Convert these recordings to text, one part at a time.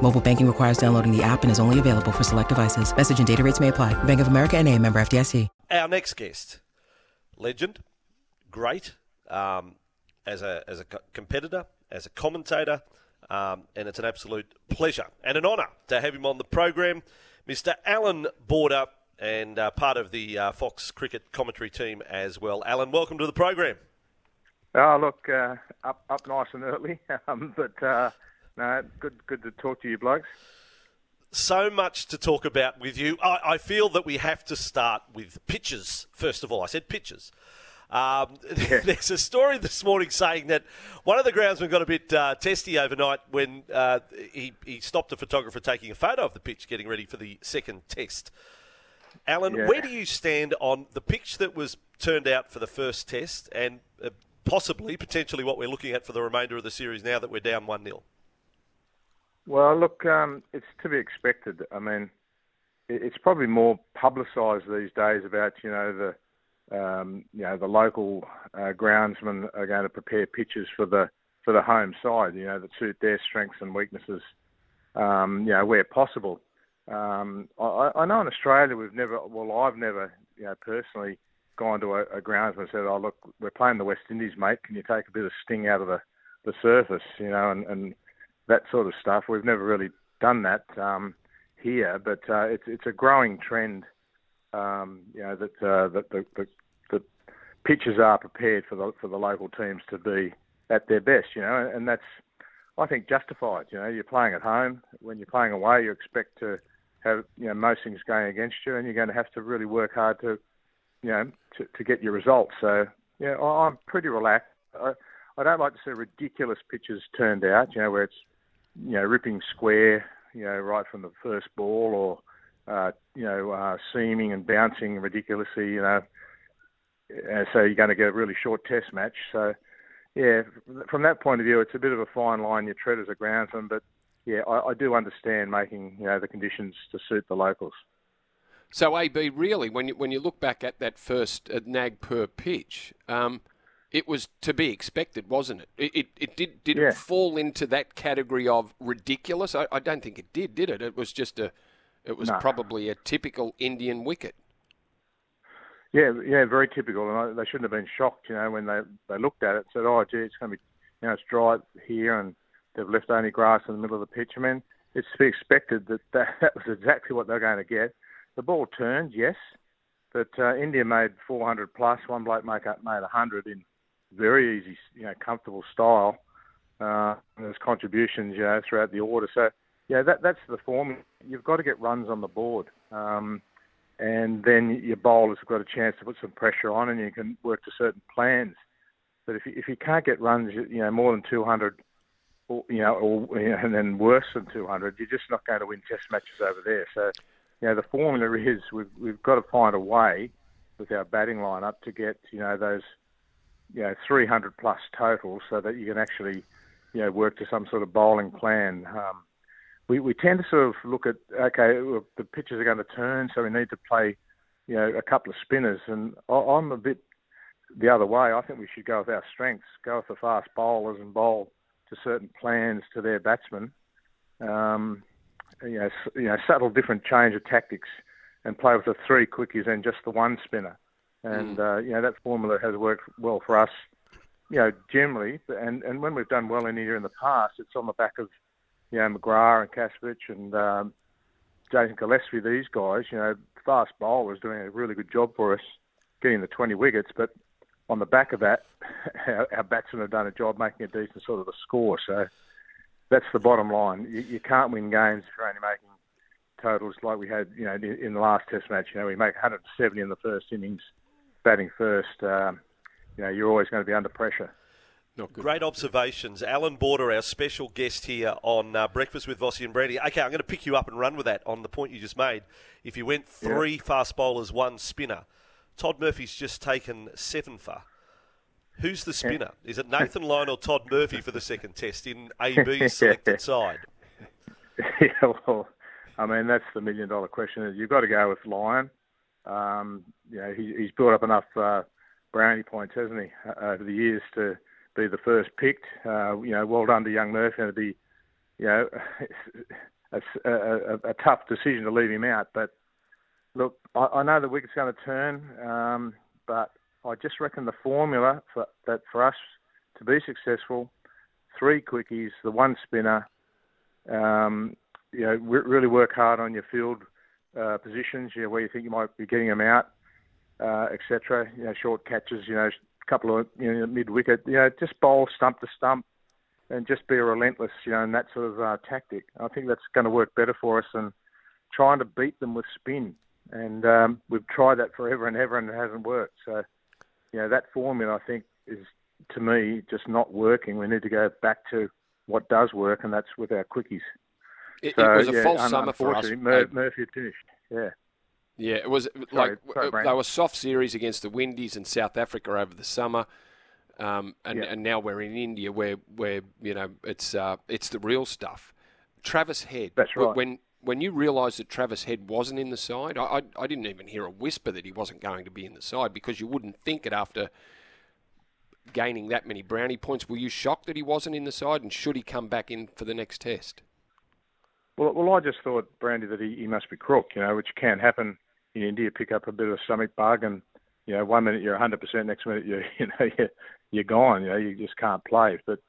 Mobile banking requires downloading the app and is only available for select devices. Message and data rates may apply. Bank of America NA, member FDIC. Our next guest, legend, great, as a competitor, as a commentator, and it's an absolute pleasure and an honour to have him on the program, Mr. Alan Border, and part of the Fox Cricket commentary team as well. Alan, welcome to the program. Oh, look, up nice and early, but good to talk to you blokes. So much to talk about with you. I feel that we have to start with pitches, first of all. I said pitches. There's a story this morning saying that one of the groundsmen got a bit testy overnight when he stopped a photographer taking a photo of the pitch getting ready for the second test. Alan, where do you stand on the pitch that was turned out for the first test and potentially what we're looking at for the remainder of the series now that we're down 1-0? Well, look, it's to be expected. I mean, it's probably more publicised these days about, the local groundsmen are going to prepare pitches for the home side, that suit their strengths and weaknesses, where possible. I know in Australia I've never personally gone to a groundsman and said, "Oh, look, we're playing the West Indies, mate. Can you take a bit of sting out of the surface?" And that sort of stuff. We've never really done that here, but it's a growing trend. That the pitches are prepared for the local teams to be at their best. And that's, I think, justified. You're playing at home. When you're playing away, you expect to have most things going against you, and you're going to have to really work hard to get your results. So I'm pretty relaxed. I don't like to see ridiculous pitches turned out. Where it's ripping square, right from the first ball, or seaming and bouncing ridiculously, so you're going to get a really short test match. So, yeah, from that point of view, it's a bit of a fine line you tread as a groundsman, but, yeah, I do understand making, the conditions to suit the locals. So, AB, really, when you look back at that first Nagpur pitch, it was to be expected, wasn't it? It didn't fall into that category of ridiculous. I don't think it did it? It was just probably a typical Indian wicket. Yeah, very typical. And they shouldn't have been shocked, when they looked at it and said, "Oh, gee, it's going to be, it's dry here and they've left only grass in the middle of the pitch." I mean, it's to be expected that was exactly what they're going to get. The ball turned, yes, but India made 400 plus. One bloke made 100 in very easy, comfortable style. There's contributions, throughout the order. So, yeah, that's the form. You've got to get runs on the board. And then your bowlers have got a chance to put some pressure on and you can work to certain plans. But if you can't get runs, more than 200, or and then worse than 200, you're just not going to win test matches over there. So, the formula is we've got to find a way with our batting lineup to get, those, 300 plus totals so that you can actually, work to some sort of bowling plan. We tend to sort of look at, okay, the pitches are going to turn, so we need to play, a couple of spinners. And I'm a bit the other way. I think we should go with our strengths, go with the fast bowlers and bowl to certain plans to their batsmen. Subtle different change of tactics and play with the three quickies and just the one spinner. And, that formula has worked well for us, generally. And when we've done well in India in the past, it's on the back of, McGrath and Kasvich and Jason Gillespie, these guys, fast bowlers doing a really good job for us, getting the 20 wickets. But on the back of that, our batsmen have done a job making a decent sort of a score. So that's the bottom line. You can't win games if you're only making totals like we had, in the last test match. We make 170 in the first innings, batting first. You're always going to be under pressure. Great observations. Alan Border, our special guest here on Breakfast with Vossi and Brandy. Okay, I'm going to pick you up and run with that on the point you just made. If you went three fast bowlers, one spinner, Todd Murphy's just taken seven for. Who's the spinner? Is it Nathan Lyon or Todd Murphy for the second test in AB's selected side? Yeah, well, I mean, that's the million-dollar question. You've got to go with Lyon. You know, he's built up enough brownie points, hasn't he, over the years to be the first picked. You know, well done to young Murphy. It'd be, you know, a tough decision to leave him out. But, look, I know the wicket's going to turn, but I just reckon the formula for us to be successful, three quickies, the one spinner, you know, really work hard on your field positions, you know, where you think you might be getting them out, etc. You know, short catches, you know, a couple of mid-wicket, you know, just bowl stump to stump, and just be relentless, you know, in that sort of tactic. I think that's going to work better for us than trying to beat them with spin. And we've tried that forever and ever, and it hasn't worked. So, you know, that formula, I think, is, to me, just not working. We need to go back to what does work, and that's with our quickies. It was a false summer for us. Murphy had finished, yeah. Yeah, it was they were soft series against the Windies and South Africa over the summer, and now we're in India where you know it's the real stuff. Travis Head. That's right. When you realised that Travis Head wasn't in the side, I didn't even hear a whisper that he wasn't going to be in the side because you wouldn't think it after gaining that many brownie points. Were you shocked that he wasn't in the side, and should he come back in for the next test? Well, I just thought, Brandy, that he must be crook, you know, which can happen in India. Pick up a bit of a stomach bug, and you know, 1 minute you're 100%, next minute you're gone. You know, you just can't play. But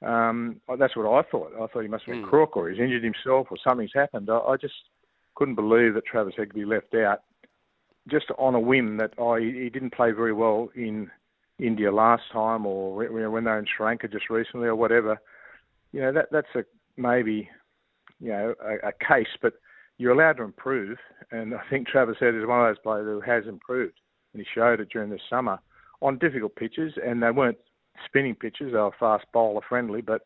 that's what I thought. I thought he must have been crook, or he's injured himself, or something's happened. I just couldn't believe that Travis had to be left out just on a whim. That he didn't play very well in India last time, or you know, when they were in Sri Lanka just recently, or whatever. You know, that's a maybe. You know, a case, but you're allowed to improve. And I think Travis Head is one of those players who has improved, and he showed it during the summer on difficult pitches, and they weren't spinning pitches; they were fast bowler friendly. But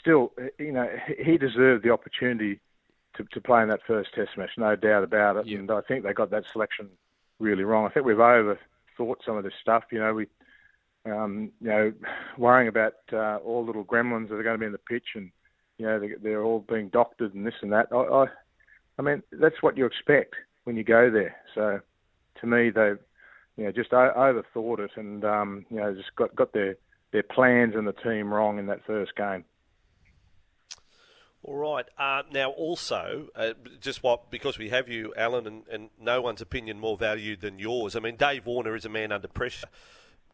still, you know, he deserved the opportunity to play in that first Test match, no doubt about it. Yeah. And I think they got that selection really wrong. I think we've overthought some of this stuff. You know, we, you know, worrying about all little gremlins that are going to be in the pitch and. You know, they're all being doctored and this and that. I mean, that's what you expect when you go there. So, to me, they, you know, just overthought it and, you know, just got their plans and the team wrong in that first game. All right. Now, also, because we have you, Alan, and no one's opinion more valued than yours. I mean, Dave Warner is a man under pressure.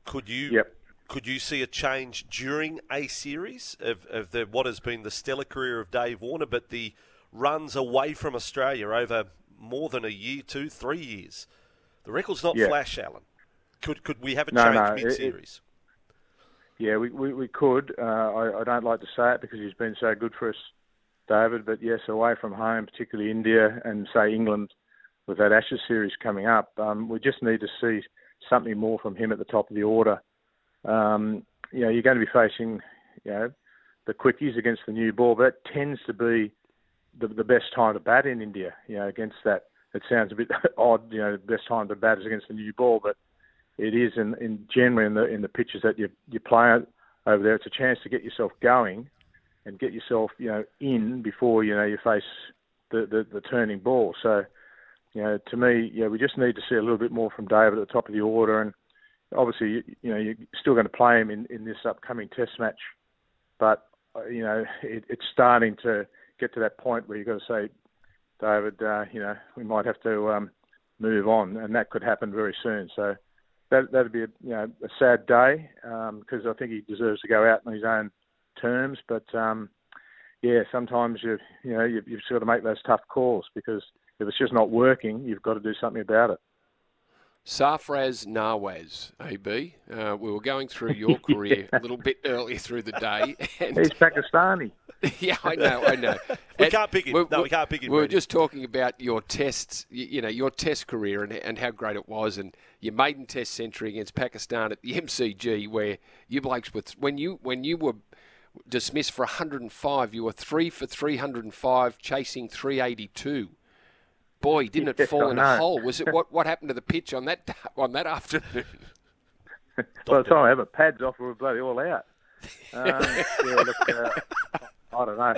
Could you... Yep. Could you see a change during a series of the what has been the stellar career of Dave Warner, but the runs away from Australia over more than a year, 2, 3 years? The record's not flash, Alan. Could we have a change mid-series? We could. I don't like to say it because he's been so good for us, David, but yes, away from home, particularly India and, say, England, with that Ashes series coming up, we just need to see something more from him at the top of the order. You know, you're going to be facing, you know, the quickies against the new ball, but that tends to be the best time to bat in India, you know, against that. It sounds a bit odd, you know, the best time to bat is against the new ball, but it is in generally in the pitches that you play over there. It's a chance to get yourself going and get yourself, you know, in before, you know, you face the turning ball. So, you know, to me, yeah, we just need to see a little bit more from David at the top of the order. And obviously, you know, you're still going to play him in this upcoming Test match, but, you know, it's starting to get to that point where you've got to say, David, you know, we might have to move on, and that could happen very soon. So that'd be, you know, a sad day because I think he deserves to go out on his own terms. But, yeah, sometimes, you've got to make those tough calls because if it's just not working, you've got to do something about it. Safraz Nawaz, AB. We were going through your career a little bit earlier through the day. And... He's Pakistani. Yeah, I know. We can't pick him. We can't pick him. We were just talking about your tests, you know, your test career and how great it was, and your maiden test century against Pakistan at the MCG, where you blokes were when you were dismissed for 105, you were 3 for 305, chasing 382. boy, didn't it fall in a hole? Was it what happened to the pitch on that afternoon? By the time I have it pads off, we were bloody all out. I don't know.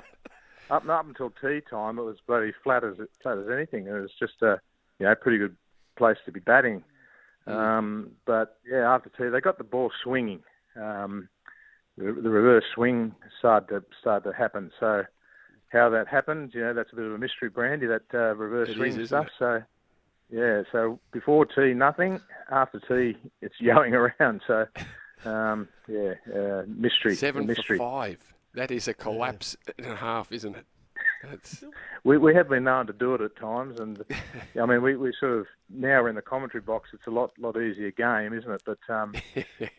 Up until tea time, it was bloody flat as anything. It was just a pretty good place to be batting. But yeah, after tea, they got the ball swinging. The reverse swing started to happen. So how that happened, that's a bit of a mystery, Brandy. That reverse swing stuff. So yeah, so before tea, nothing. After tea, it's yoing around. So mystery. Seven for five. That is a collapse and a half, isn't it? That's... We have been known to do it at times, and I mean, we sort of now we're in the commentary box. It's a lot easier game, isn't it? But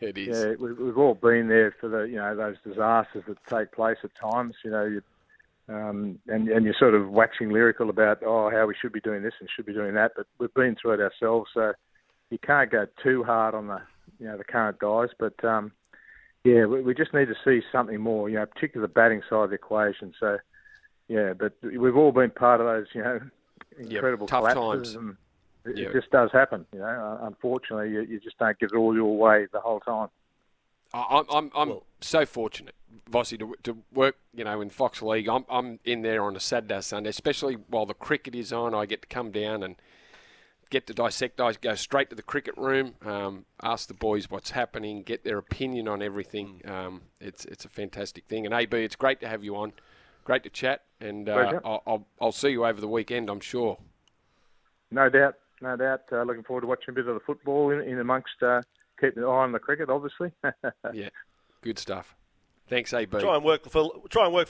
it is. Yeah, we've all been there for the those disasters that take place at times. And you're sort of waxing lyrical about how we should be doing this and should be doing that, but we've been through it ourselves, so you can't go too hard on the current guys, but. Yeah, we just need to see something more, particularly the batting side of the equation. So, yeah, but we've all been part of those, incredible tough collapses. Times. And it just does happen, Unfortunately, you just don't give it all your way the whole time. I'm so fortunate, Vossi, to work, in Fox League. I'm in there on a Saturday, Sunday, especially while the cricket is on. I get to come down and get to dissect. I go straight to the cricket room, ask the boys what's happening, get their opinion on everything. It's a fantastic thing. And AB, it's great to have you on. Great to chat. And I'll see you over the weekend, I'm sure. No doubt. Looking forward to watching a bit of the football in amongst keeping an eye on the cricket, obviously. Yeah, good stuff. Thanks, AB. Try and work for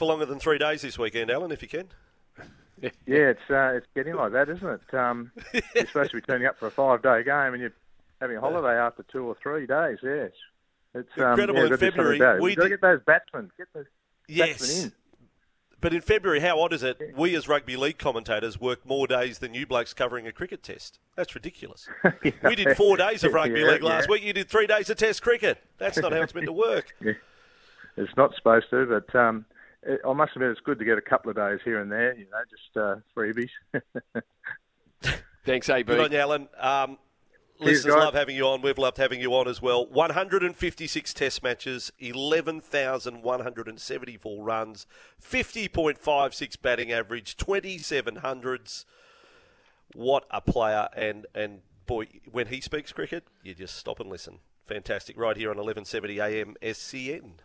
longer than 3 days this weekend, Alan, if you can. Yeah, it's getting like that, isn't it? You're supposed to be turning up for a 5-day game and you're having a holiday after 2 or 3 days. Yes, it's incredible. In February, we've got to get those batsmen. Get those batsmen in. But in February, how odd is it? Yeah. We as rugby league commentators work more days than you blokes covering a cricket test. That's ridiculous. Yeah. We did 4 days of rugby league last week. You did 3 days of Test cricket. That's not how it's meant to work. Yeah. It's not supposed to, but. I must admit, it's good to get a couple of days here and there, just freebies. Thanks, AB. Good on you, Alan. Listeners love having you on. We've loved having you on as well. 156 test matches, 11,174 runs, 50.56 batting average, 27 hundreds. What a player. And boy, when he speaks cricket, you just stop and listen. Fantastic. Right here on 1170 AM SCN.